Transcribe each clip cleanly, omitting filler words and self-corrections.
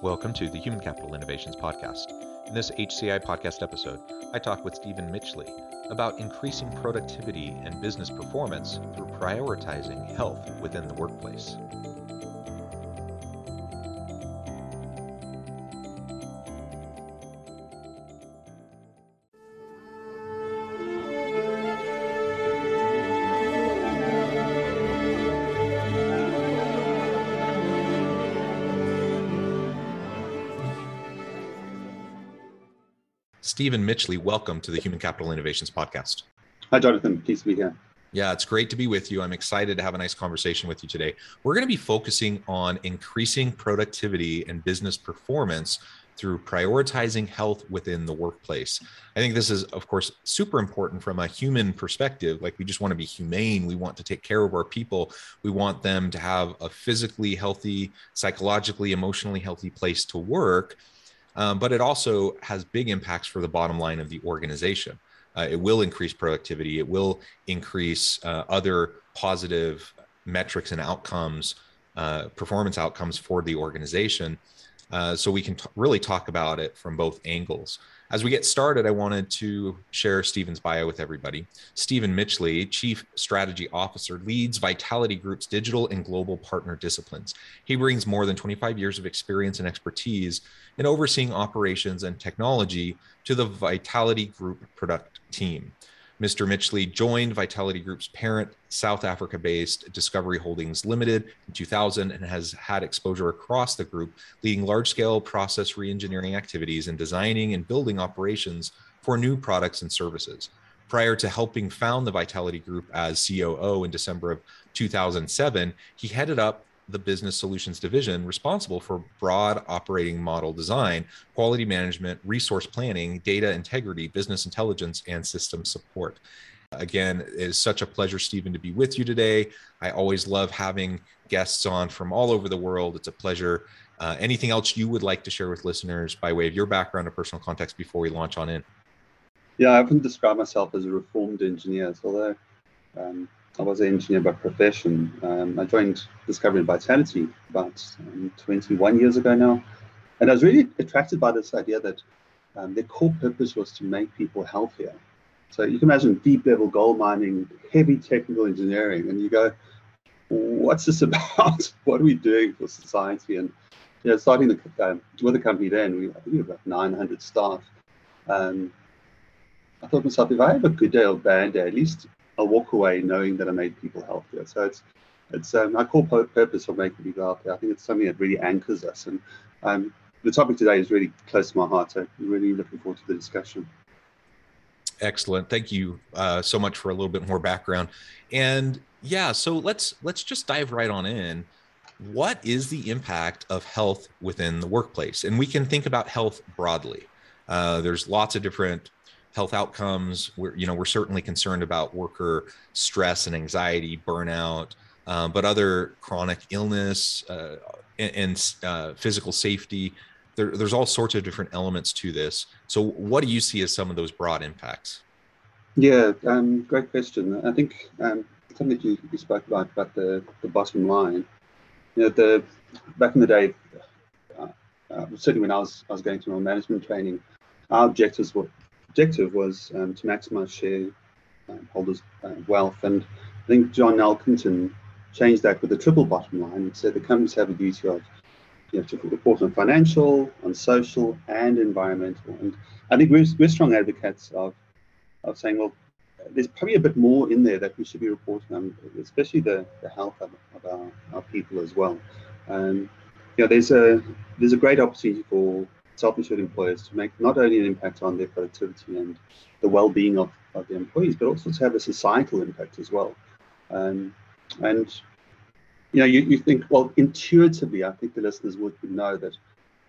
Welcome to the Human Capital Innovations Podcast. In this HCI podcast episode, I talk with Stephen Mitchley about increasing productivity and business performance through prioritizing health within the workplace. Stephen Mitchley, welcome to the Human Capital Innovations Podcast. Hi, Jonathan. Pleased to be here. Yeah, it's great to be with you. I'm excited to have a nice conversation with you today. We're going to be focusing on increasing productivity and business performance through prioritizing health within the workplace. I think this is, of course, super important from a human perspective. Like, we just want to be humane. We want to take care of our people. We want them to have a physically healthy, psychologically, emotionally healthy place to work. But it also has big impacts for the bottom line of the organization. It will increase productivity. It will increase other positive metrics and outcomes, performance outcomes for the organization. So we can really talk about it from both angles. As we get started, I wanted to share Stephen's bio with everybody. Stephen Mitchley, Chief Strategy Officer, leads Vitality Group's digital and global partner disciplines. He brings more than 25 years of experience and expertise in overseeing operations and technology to the Vitality Group product team. Mr. Mitchley joined Vitality Group's parent, South Africa-based Discovery Holdings Limited in 2000 and has had exposure across the group, leading large-scale process reengineering activities and designing and building operations for new products and services. Prior to helping found the Vitality Group as COO in December of 2007, he headed up the Business Solutions Division, responsible for broad operating model design, quality management, resource planning, data integrity, business intelligence, and system support. Again, it is such a pleasure, Stephen, to be with you today. I always love having guests on from all over the world. It's a pleasure. Anything else you would like to share with listeners by way of your background or personal context before we launch on in? Yeah, I often describe myself as a reformed engineer, although I was an engineer by profession. I joined Discovery and Vitality about 21 years ago now. And I was really attracted by this idea that their core purpose was to make people healthier. So you can imagine deep level gold mining, heavy technical engineering, and you go, what's this about? What are we doing for society? And you know, starting with the company then, I think we were about 900 staff. I thought to myself, if I have a good day or bad day, at least I'll walk away knowing that I made people healthier. So it's my core purpose of making people healthier. I think it's something that really anchors us. And the topic today is really close to my heart. So I'm really looking forward to the discussion. Excellent. Thank you so much for a little bit more background. And yeah, so let's just dive right on in. What is the impact of health within the workplace? And we can think about health broadly. There's lots of different health outcomes. We're certainly concerned about worker stress and anxiety, burnout, but other chronic illness and physical safety. There's all sorts of different elements to this. So what do you see as some of those broad impacts? Yeah, great question. I think something that you spoke about the bottom line. You know, back in the day, certainly when I was going through my management training, our objective was to maximize shareholders' wealth. And I think John Elkington changed that with a triple bottom line and said the companies have a duty of, you know, to report on financial, on social, and environmental. And I think we're strong advocates of saying, well, there's probably a bit more in there that we should be reporting on, especially the health of our people as well. You know, there's a great opportunity for self-insured employers to make not only an impact on their productivity and the well-being of their employees, but also to have a societal impact as well. And you think, well, intuitively, I think the listeners would know that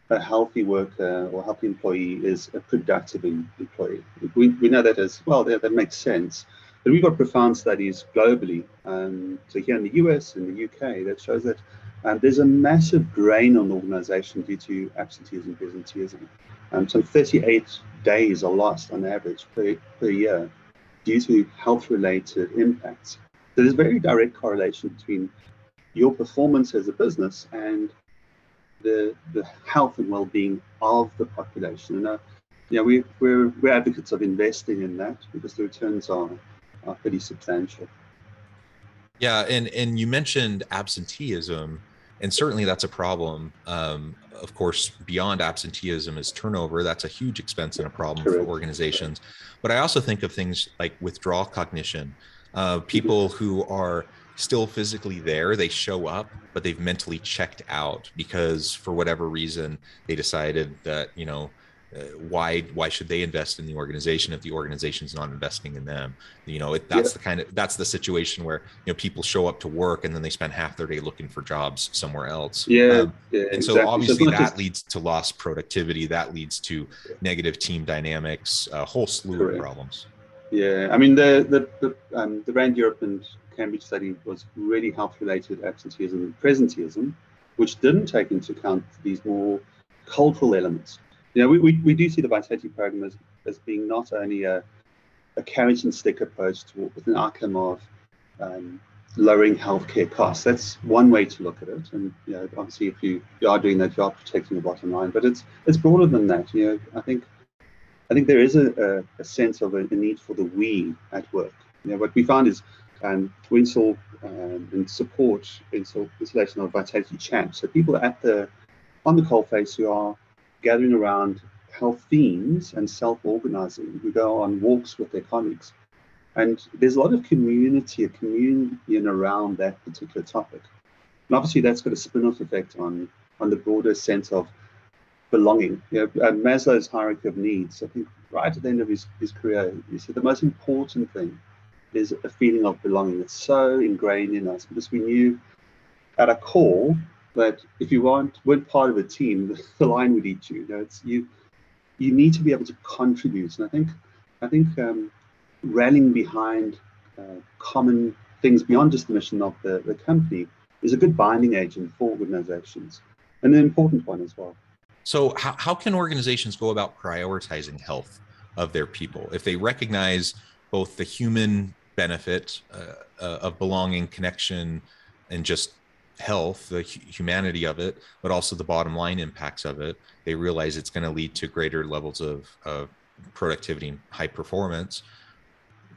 a healthy worker or healthy employee is a productive employee. We know that as well. That makes sense. But we've got profound studies globally, so here in the US and the UK, that shows that there's a massive drain on the organization due to absenteeism, presenteeism. Some 38 days are lost on average per year due to health-related impacts. So there's a very direct correlation between your performance as a business and the health and well-being of the population. And we're advocates of investing in that because the returns are pretty substantial. Yeah, and you mentioned absenteeism, and certainly that's a problem. Of course, beyond absenteeism is turnover. That's a huge expense and a problem for organizations. But I also think of things like withdrawal cognition. People who are still physically there, they show up, but they've mentally checked out because for whatever reason, they decided that, why should they invest in the organization if the organization's not investing in them? That's the situation where, people show up to work and then they spend half their day looking for jobs somewhere else. So obviously that leads to lost productivity. That leads to negative team dynamics, a whole slew of problems. Yeah. I mean, the Rand Europe and Cambridge study was really health-related absenteeism and presenteeism, which didn't take into account these more cultural elements. We do see the Vitality program as being not only a carriage and stick approach with an outcome of lowering healthcare costs. That's one way to look at it. And obviously, if you are doing that, you are protecting the bottom line. But it's broader than that. I think there is a sense of a need for the we at work. What we found is we install and support installation of Vitality Chat. So people on the coalface who are gathering around health themes and self-organizing, who go on walks with their colleagues. And there's a lot of communion around that particular topic. And obviously that's got a spin-off effect on the broader sense of belonging. Maslow's hierarchy of needs, I think right at the end of his career, he said the most important thing is a feeling of belonging. It's so ingrained in us because we knew at our core that if you weren't part of a team, the line would eat you. You need to be able to contribute. And I think rallying behind common things beyond just the mission of the company is a good binding agent for organizations, and an important one as well. So how can organizations go about prioritizing health of their people if they recognize both the human benefit of belonging, connection, and just health, the humanity of it, but also the bottom line impacts of it? They realize it's going to lead to greater levels of productivity and high performance.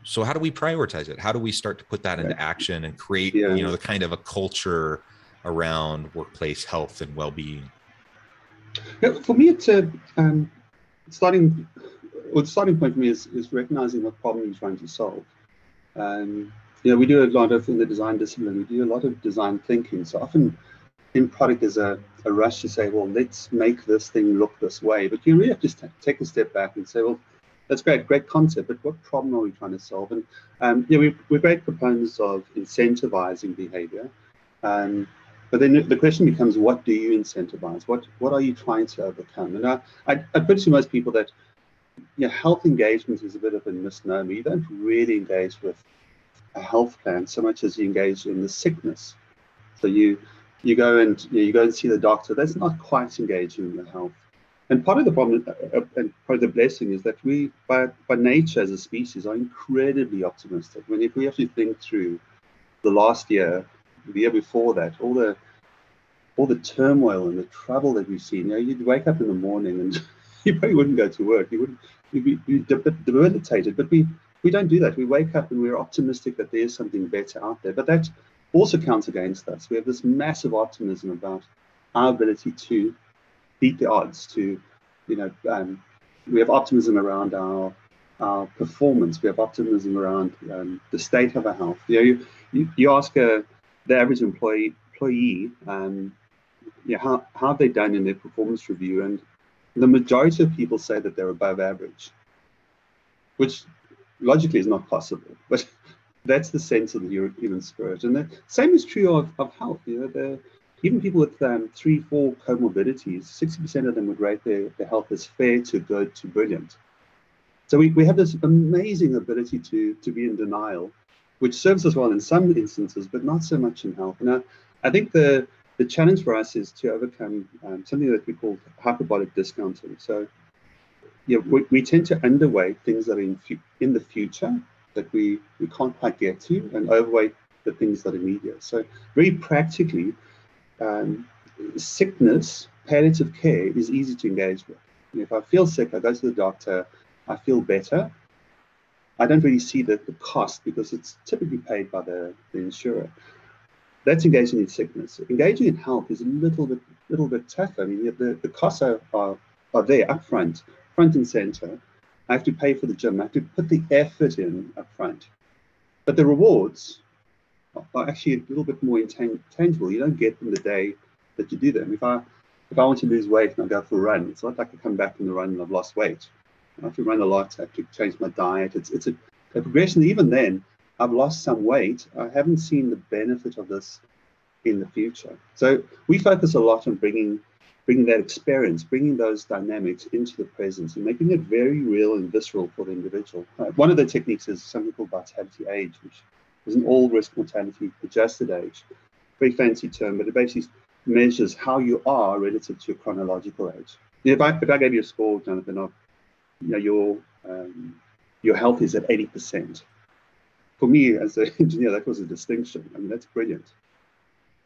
So how do we prioritize it? How do we start to put that into action and create, the kind of a culture around workplace health and well-being? Yeah, for me, it's the starting point for me is recognizing what problem you're trying to solve. We do a lot of, in the design discipline, we do a lot of design thinking. So often in product there's a rush to say, well, let's make this thing look this way. But you really have to take a step back and say, well, that's great concept, but what problem are we trying to solve? And we're great proponents of incentivizing behavior. But then the question becomes, what do you incentivize? What are you trying to overcome? And I put to most people that health engagement is a bit of a misnomer. You don't really engage with a health plan so much as you engage in the sickness. So you go and see the doctor. That's not quite engaging in your health. And part of the problem and part of the blessing is that we, by nature as a species, are incredibly optimistic. I mean, if we actually think through the last year, the year before that, all the turmoil and the trouble that we've seen, you'd wake up in the morning and you probably wouldn't go to work. You'd be debilitated. But we don't do that. We wake up and we're optimistic that there's something better out there. But that also counts against us. We have this massive optimism about our ability to beat the odds. We have optimism around our performance. We have optimism around the state of our health. You ask the average employee, how have they done in their performance review, and the majority of people say that they're above average, which logically is not possible. But that's the sense of the human spirit. And the same is true of health. You know, even people with 3-4 comorbidities, 60% of them would rate their health as fair to good to brilliant. So we have this amazing ability to be in denial, which serves us well in some instances, but not so much in health. And I think the challenge for us is to overcome something that we call hyperbolic discounting. So yeah, we tend to underweight things that are in the future that we can't quite get to, and overweight the things that are immediate. So very practically, sickness, palliative care is easy to engage with. And if I feel sick, I go to the doctor, I feel better. I don't really see the cost because it's typically paid by the insurer. That's engaging in sickness. Engaging in health is a little bit tougher. I mean, the costs are there up front and center. I have to pay for the gym. I have to put the effort in up front. But the rewards are actually a little bit more intangible. You don't get them the day that you do them. If I want to lose weight and I go for a run, it's not like I come back from the run and I've lost weight. I have to run a lot. I have to change my diet. It's a progression. Even then, I've lost some weight. I haven't seen the benefit of this in the future. So we focus a lot on bringing that experience, bringing those dynamics into the presence and making it very real and visceral for the individual. One of the techniques is something called vitality age, which is an all-risk mortality adjusted age. Very fancy term, but it basically measures how you are relative to your chronological age. If I gave you a score, Jonathan, of, you know, your health is at 80%. For me, as an engineer, that was a distinction. I mean, that's brilliant.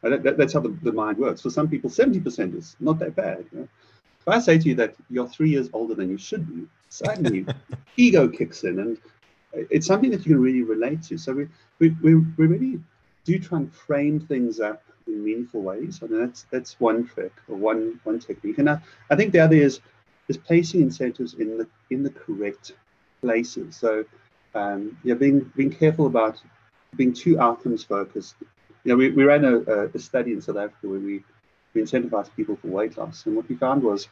That's how the mind works. For some people, 70% is not that bad. You know? If I say to you that you're 3 years older than you should be, suddenly ego kicks in, and it's something that you can really relate to. So we really do try and frame things up in meaningful ways. I mean, that's one trick or one technique. And I think the other is placing incentives in the correct places. So yeah, being careful about being too outcomes focused. You know, we ran a study in South Africa where we incentivized people for weight loss, and what we found was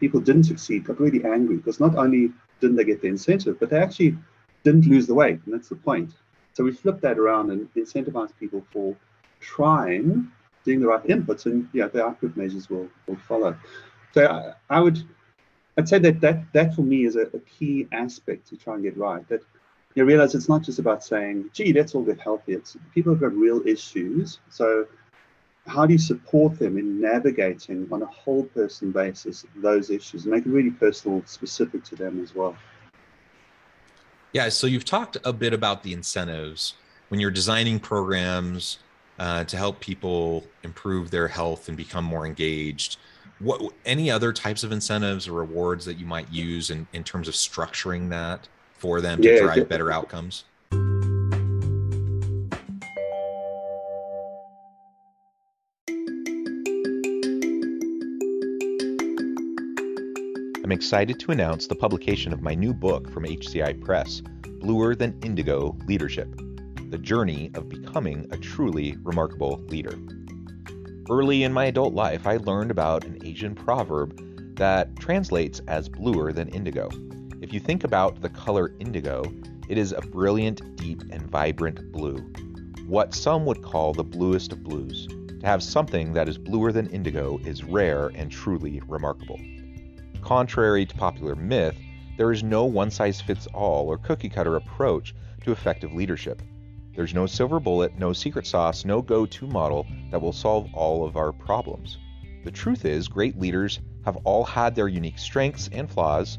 people didn't succeed, got really angry because not only didn't they get the incentive, but they actually didn't lose the weight, and that's the point. So we flipped that around and incentivized people for trying, doing the right inputs, and yeah, the output measures will follow. So I'd say that for me is a key aspect to try and get right. That you realize it's not just about saying, gee, let's all get healthy. It's people have got real issues. So how do you support them in navigating on a whole person basis those issues and make it really personal, specific to them as well? Yeah, so you've talked a bit about the incentives when you're designing programs to help people improve their health and become more engaged. What any other types of incentives or rewards that you might use in terms of structuring that for them to drive better outcomes? I'm excited to announce the publication of my new book from HCI Press, Bluer Than Indigo Leadership, The Journey of Becoming a Truly Remarkable Leader. Early in my adult life, I learned about an Asian proverb that translates as bluer than indigo. If you think about the color indigo, it is a brilliant, deep, and vibrant blue, what some would call the bluest of blues. To have something that is bluer than indigo is rare and truly remarkable. Contrary to popular myth, there is no one-size-fits-all or cookie-cutter approach to effective leadership. There's no silver bullet, no secret sauce, no go-to model that will solve all of our problems. The truth is, great leaders have all had their unique strengths and flaws,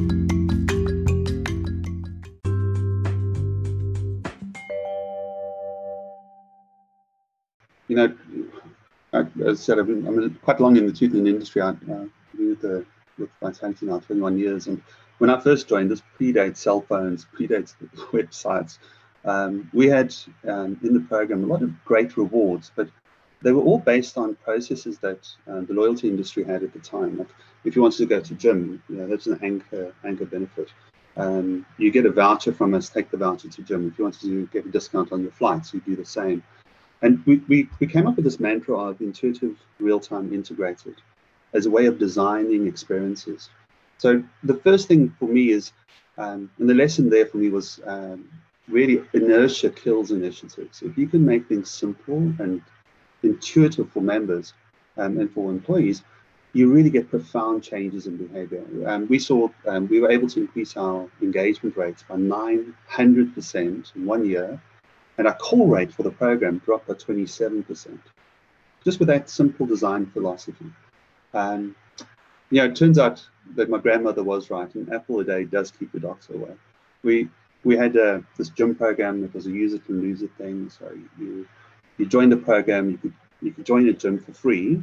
You know, as I said, I'm quite long in the tooth in the industry. I've been with Vitality now 21 years. And when I first joined, this predates cell phones, predates websites. We had in the program a lot of great rewards, but they were all based on processes that the loyalty industry had at the time. Like if you wanted to go to gym, you know, that's an anchor benefit. You get a voucher from us, take the voucher to gym. If you wanted to get a discount on your flights, you do the same. And we came up with this mantra of intuitive, real-time, integrated as a way of designing experiences. So the first thing for me is, and the lesson there for me was really inertia kills initiatives. If you can make things simple and intuitive for members and for employees, you really get profound changes in behavior. We saw, we were able to increase our engagement rates by 900% in 1 year, and our call rate for the program dropped by 27%, just with that simple design philosophy. You know, it turns out that my grandmother was right, an apple a day does keep the doctor away. We had this gym program that was a use it and lose it thing. So you joined the program, you could join a gym for free,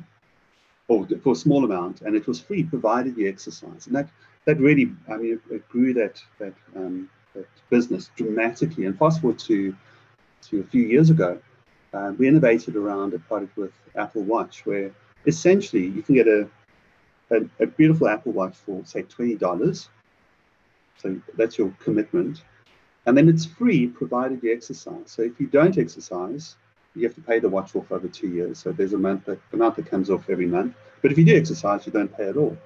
or for a small amount, and it was free provided you exercise. And that really, I mean, it grew that business dramatically. And fast forward to a few years ago, we innovated around a product with Apple Watch, where essentially you can get a beautiful Apple Watch for say $20. So that's your commitment. And then it's free provided you exercise. So if you don't exercise, you have to pay the watch off over 2 years. So there's amount that comes off every month. But if you do exercise, you don't pay at all.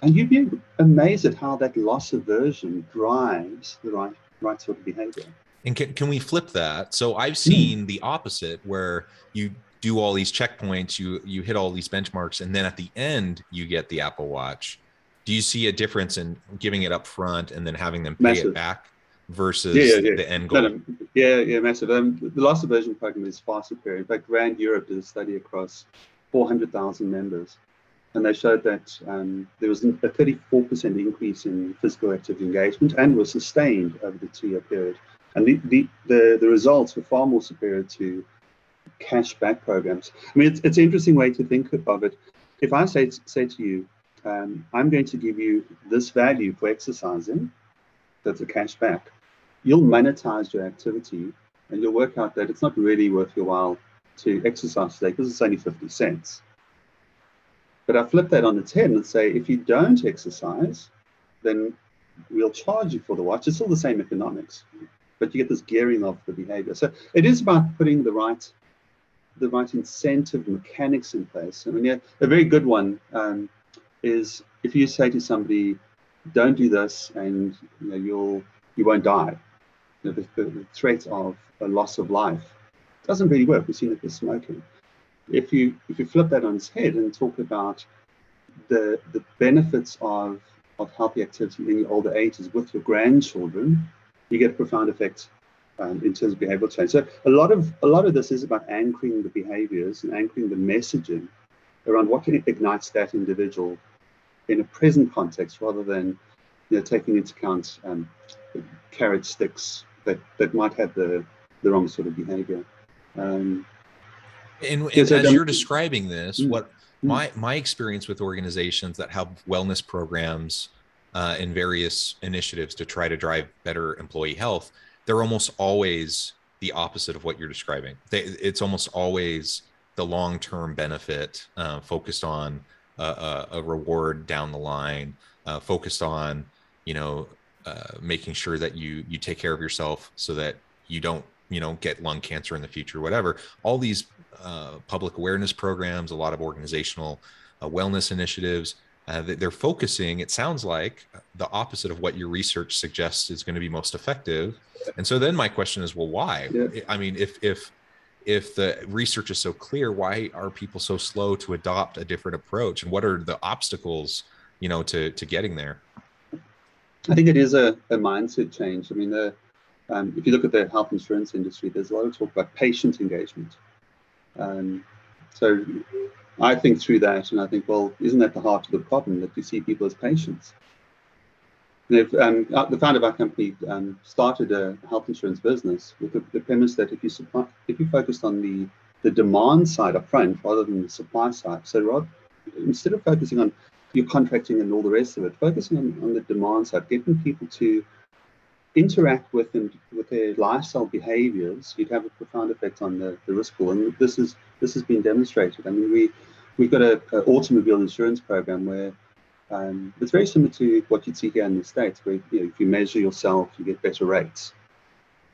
And you'd be amazed at how that loss aversion drives the right sort of behavior. And can we flip that? So I've seen the opposite, where you do all these checkpoints, you hit all these benchmarks, and then at the end, you get the Apple Watch. Do you see a difference in giving it up front and then having them pay it back versus the end goal? No. Yeah, massive. The loss aversion program is far superior. In fact, Rand Europe did a study across 400,000 members, and they showed that there was a 34% increase in physical active engagement and was sustained over the 2 year period. And the results were far more superior to cash back programs. I mean, it's an interesting way to think of it. If I say to you, I'm going to give you this value for exercising, that's a cash back. You'll monetize your activity and you'll work out that it's not really worth your while to exercise today because it's only 50 cents. But I flip that on its head and say, if you don't exercise, then we'll charge you for the watch. It's all the same economics, but you get this gearing of the behavior. So it is about putting the right incentive mechanics in place. I mean, yeah, a very good one is if you say to somebody, don't do this and you won't die. You know, the threat of a loss of life doesn't really work. We've seen it with smoking. If you flip that on its head and talk about the benefits of healthy activity in your older ages with your grandchildren, you get a profound effect in terms of behavioral change. So a lot of this is about anchoring the behaviors and anchoring the messaging around what can ignite that individual in a present context, rather than taking into account carrot sticks that might have the wrong sort of behavior. As you're describing this, what my experience with organizations that have wellness programs and various initiatives to try to drive better employee health, they're almost always the opposite of what you're describing. It's almost always the long-term benefit focused on a reward down the line, focused on making sure that you take care of yourself so that you don't get lung cancer in the future, whatever. All these public awareness programs, a lot of organizational wellness initiatives, they're focusing, it sounds like, the opposite of what your research suggests is going to be most effective. And so then my question is, well, why? Yeah. I mean, if the research is so clear, why are people so slow to adopt a different approach? And what are the obstacles, to getting there? I think it is a mindset change. I mean, if you look at the health insurance industry, there's a lot of talk about patient engagement. So I think through that, and I think, well, isn't that the heart of the problem, that we see people as patients? The founder of our company started a health insurance business with the premise that if you focused on the demand side up front rather than the supply side, so instead of focusing on your contracting and all the rest of it, focusing on the demand side, getting people to interact with their lifestyle behaviors, you'd have a profound effect on the risk pool. And this has been demonstrated. I mean, we've got an automobile insurance program where it's very similar to what you'd see here in the States, where if you measure yourself, you get better rates.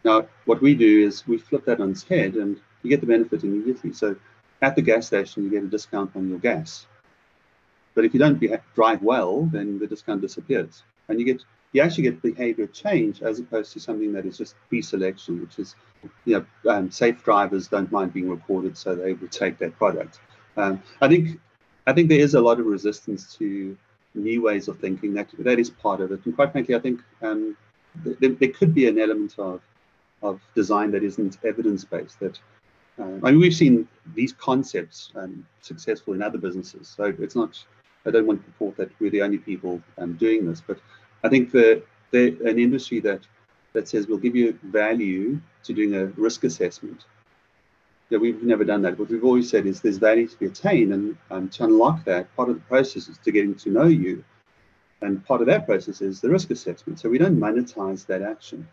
Now, what we do is we flip that on its head and you get the benefit immediately. So at the gas station, you get a discount on your gas. But if you don't drive well, then the discount disappears. And you actually get behavior change as opposed to something that is just pre-selection, which is, safe drivers don't mind being recorded, so they will take that product. I think there is a lot of resistance to new ways of thinking. That is part of it. And quite frankly, I think there could be an element of design that isn't evidence-based. That I mean, we've seen these concepts successful in other businesses. So it's not. I don't want to purport that we're the only people doing this, but I think an industry that says we'll give you value to doing a risk assessment. Yeah, we've never done that. What we've always said is there's value to be attained, and to unlock that, part of the process is to getting to know you, and part of that process is the risk assessment. So we don't monetize that action,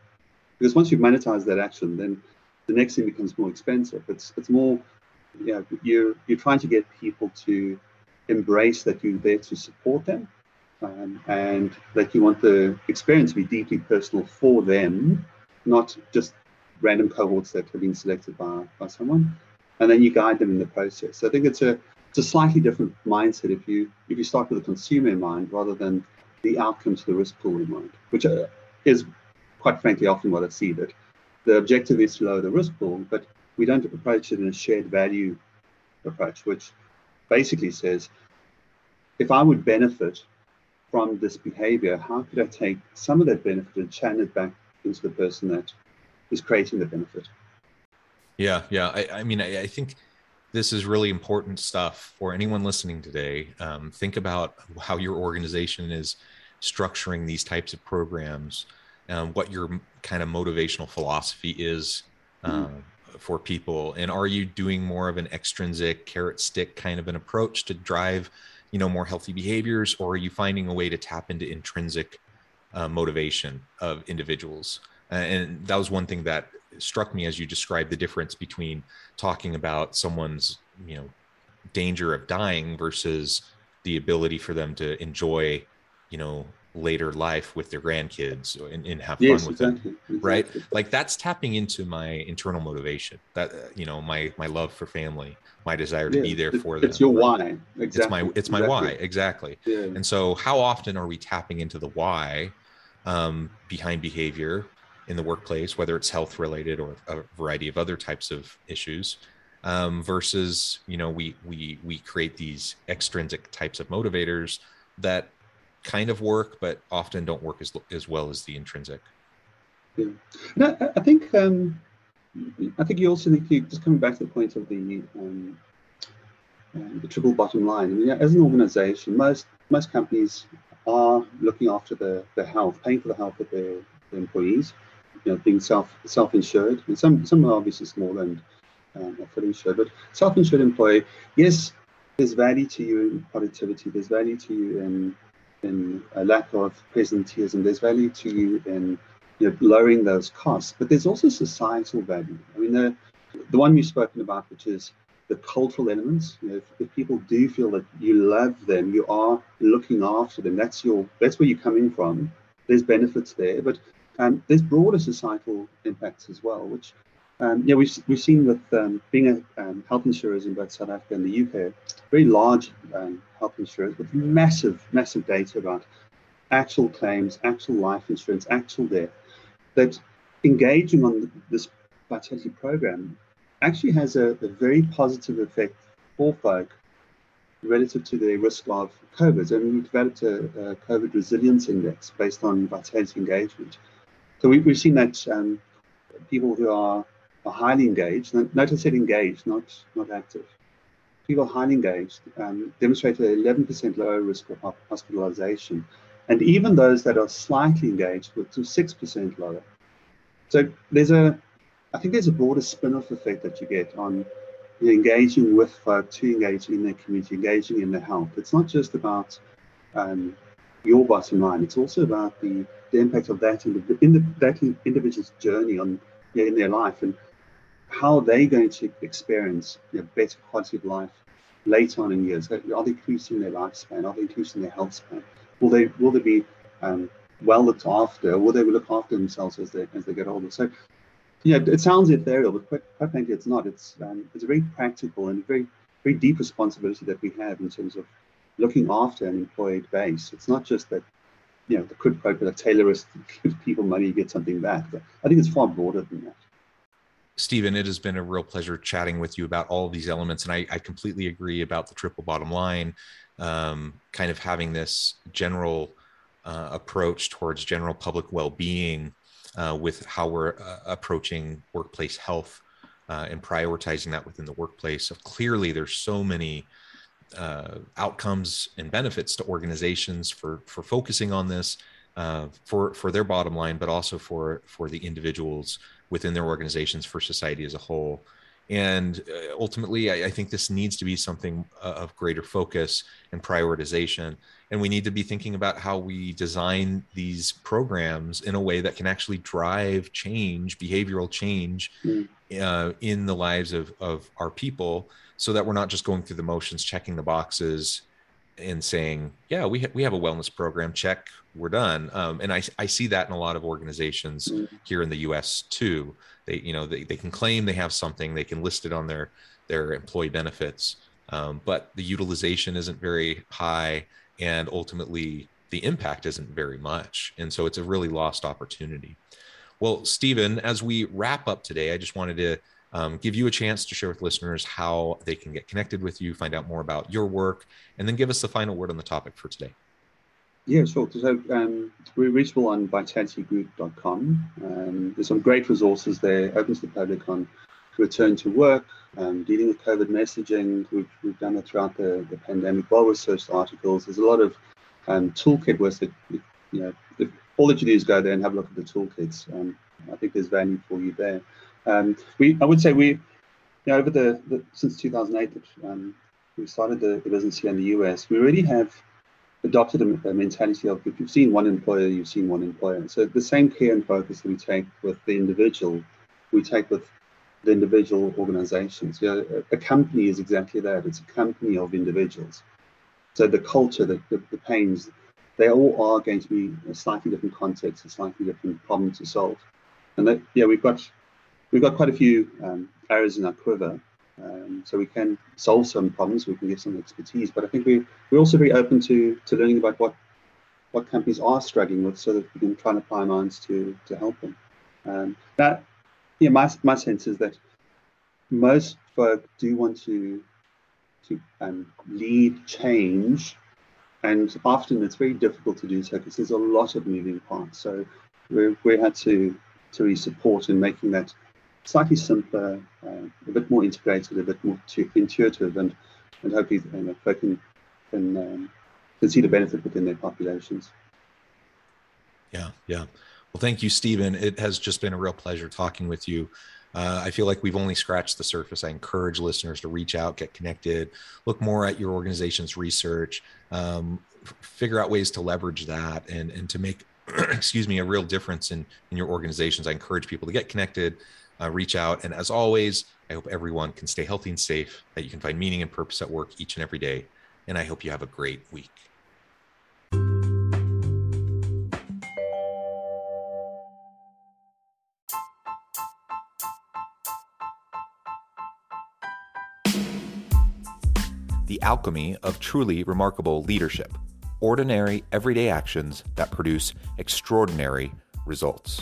because once you've monetized that action, then the next thing becomes more expensive. It's more, you're trying to get people to embrace that you're there to support them, and that you want the experience to be deeply personal for them, not just random cohorts that have been selected by someone, and then you guide them in the process. So I think it's a slightly different mindset if you start with the consumer in mind rather than the outcome to the risk pool in mind, which is quite frankly often what I see, that the objective is to lower the risk pool, but we don't approach it in a shared value approach, which basically says, if I would benefit from this behavior, how could I take some of that benefit and channel it back into the person that is creating the benefit? Yeah. I mean, I think this is really important stuff for anyone listening today. Think about how your organization is structuring these types of programs, what your kind of motivational philosophy is for people. And are you doing more of an extrinsic carrot stick kind of an approach to drive, more healthy behaviors, or are you finding a way to tap into intrinsic motivation of individuals? And that was one thing that struck me as you described the difference between talking about someone's, danger of dying versus the ability for them to enjoy, later life with their grandkids and have fun with them, right? Like that's tapping into my internal motivation, that, my love for family, my desire to be there for them. It's your why. Exactly. It's my why. Exactly. Yeah. And so how often are we tapping into the why behind behavior in the workplace, whether it's health related or a variety of other types of issues, versus, we create these extrinsic types of motivators that kind of work, but often don't work as well as the intrinsic. Yeah. No, I think you also need to, just coming back to the point of the triple bottom line, as an organization, most companies are looking after their health, paying for the health of their employees, being self-insured, and some are obviously small and are fully insured, but self-insured employee, yes, there's value to you in productivity, there's value to you in a lack of presenteeism, there's value to you in lowering those costs, but there's also societal value. I mean, the one you've spoken about, which is the cultural elements, if people do feel that you love them, you are looking after them, that's where you're coming from, there's benefits there, but there's broader societal impacts as well, which we've seen with being a health insurers in both South Africa and the UK, very large health insurers with massive data about actual claims, actual life insurance, actual death, that engaging on this Vitality program actually has a very positive effect for folk relative to the risk of COVID. And we've developed a COVID resilience index based on Vitality engagement. So we've seen that people who are highly engaged, notice I said engaged, not active, people highly engaged demonstrate an 11% lower risk of hospitalization. And even those that are slightly engaged were to 6% lower. So I think there's a broader spin-off effect that you get on engaging with folk, to engage in their community, engaging in their health. It's not just about your bottom line, it's also about the the impact of that in that individual's journey on in their life, and how are they going to experience better quality of life later on in years? Are they increasing their lifespan? Are they increasing their health span? Will they be well looked after? Will they look after themselves as they get older? So, it sounds ethereal, but quite frankly, it's not. It's a very practical and very, very deep responsibility that we have in terms of looking after an employee base. It's not just that, the quid pro quo, Taylorist gives people money, you get something back. But I think it's far broader than that. Stephen, it has been a real pleasure chatting with you about all of these elements. And I completely agree about the triple bottom line, kind of having this general approach towards general public well-being with how we're approaching workplace health and prioritizing that within the workplace. So clearly there's so many outcomes and benefits to organizations for focusing on this for their bottom line, but also for the individuals within their organizations, for society as a whole. And ultimately, I think this needs to be something of greater focus and prioritization. And we need to be thinking about how we design these programs in a way that can actually drive change, behavioral change, in the lives of our people, so that we're not just going through the motions, checking the boxes and saying, yeah, we have a wellness program, check, we're done. And I see that in a lot of organizations here in the US too. They can claim they have something, they can list it on their employee benefits, but the utilization isn't very high, and ultimately the impact isn't very much. And so it's a really lost opportunity. Well, Stephen, as we wrap up today, I just wanted to give you a chance to share with listeners how they can get connected with you, find out more about your work, and then give us the final word on the topic for today. Yeah, sure. So we're reachable on vitalitygroup.com. There's some great resources there, open to the public, on return to work, dealing with COVID messaging. We've done that throughout the pandemic, well-researched articles. There's a lot of toolkit work that, if all that you do is go there and have a look at the toolkits. I think there's value for you there. I would say over since 2008, we started the business here in the US, we really have adopted a mentality of, if you've seen one employer, you've seen one employer. So the same care and focus that we take with the individual, we take with the individual organizations. A company is exactly that. It's a company of individuals. So the culture, the pains, they all are going to be a slightly different context, a slightly different problem to solve. And that, we've got quite a few arrows in our quiver, so we can solve some problems, we can give some expertise, but I think we're also very open to learning about what companies are struggling with, so that we can try and apply our minds to help them. My sense is that most folk do want to lead change, and often it's very difficult to do so because there's a lot of moving parts. So we had to really support in making that slightly simpler, a bit more integrated, a bit more intuitive, and hopefully folk can see the benefit within their populations. Yeah. Well, thank you, Stephen. It has just been a real pleasure talking with you. I feel like we've only scratched the surface. I encourage listeners to reach out, get connected, look more at your organization's research, figure out ways to leverage that and to make a real difference in your organizations. I encourage people to get connected, reach out. And as always, I hope everyone can stay healthy and safe, that you can find meaning and purpose at work each and every day. And I hope you have a great week. The Alchemy of Truly Remarkable Leadership. Ordinary, everyday actions that produce extraordinary results.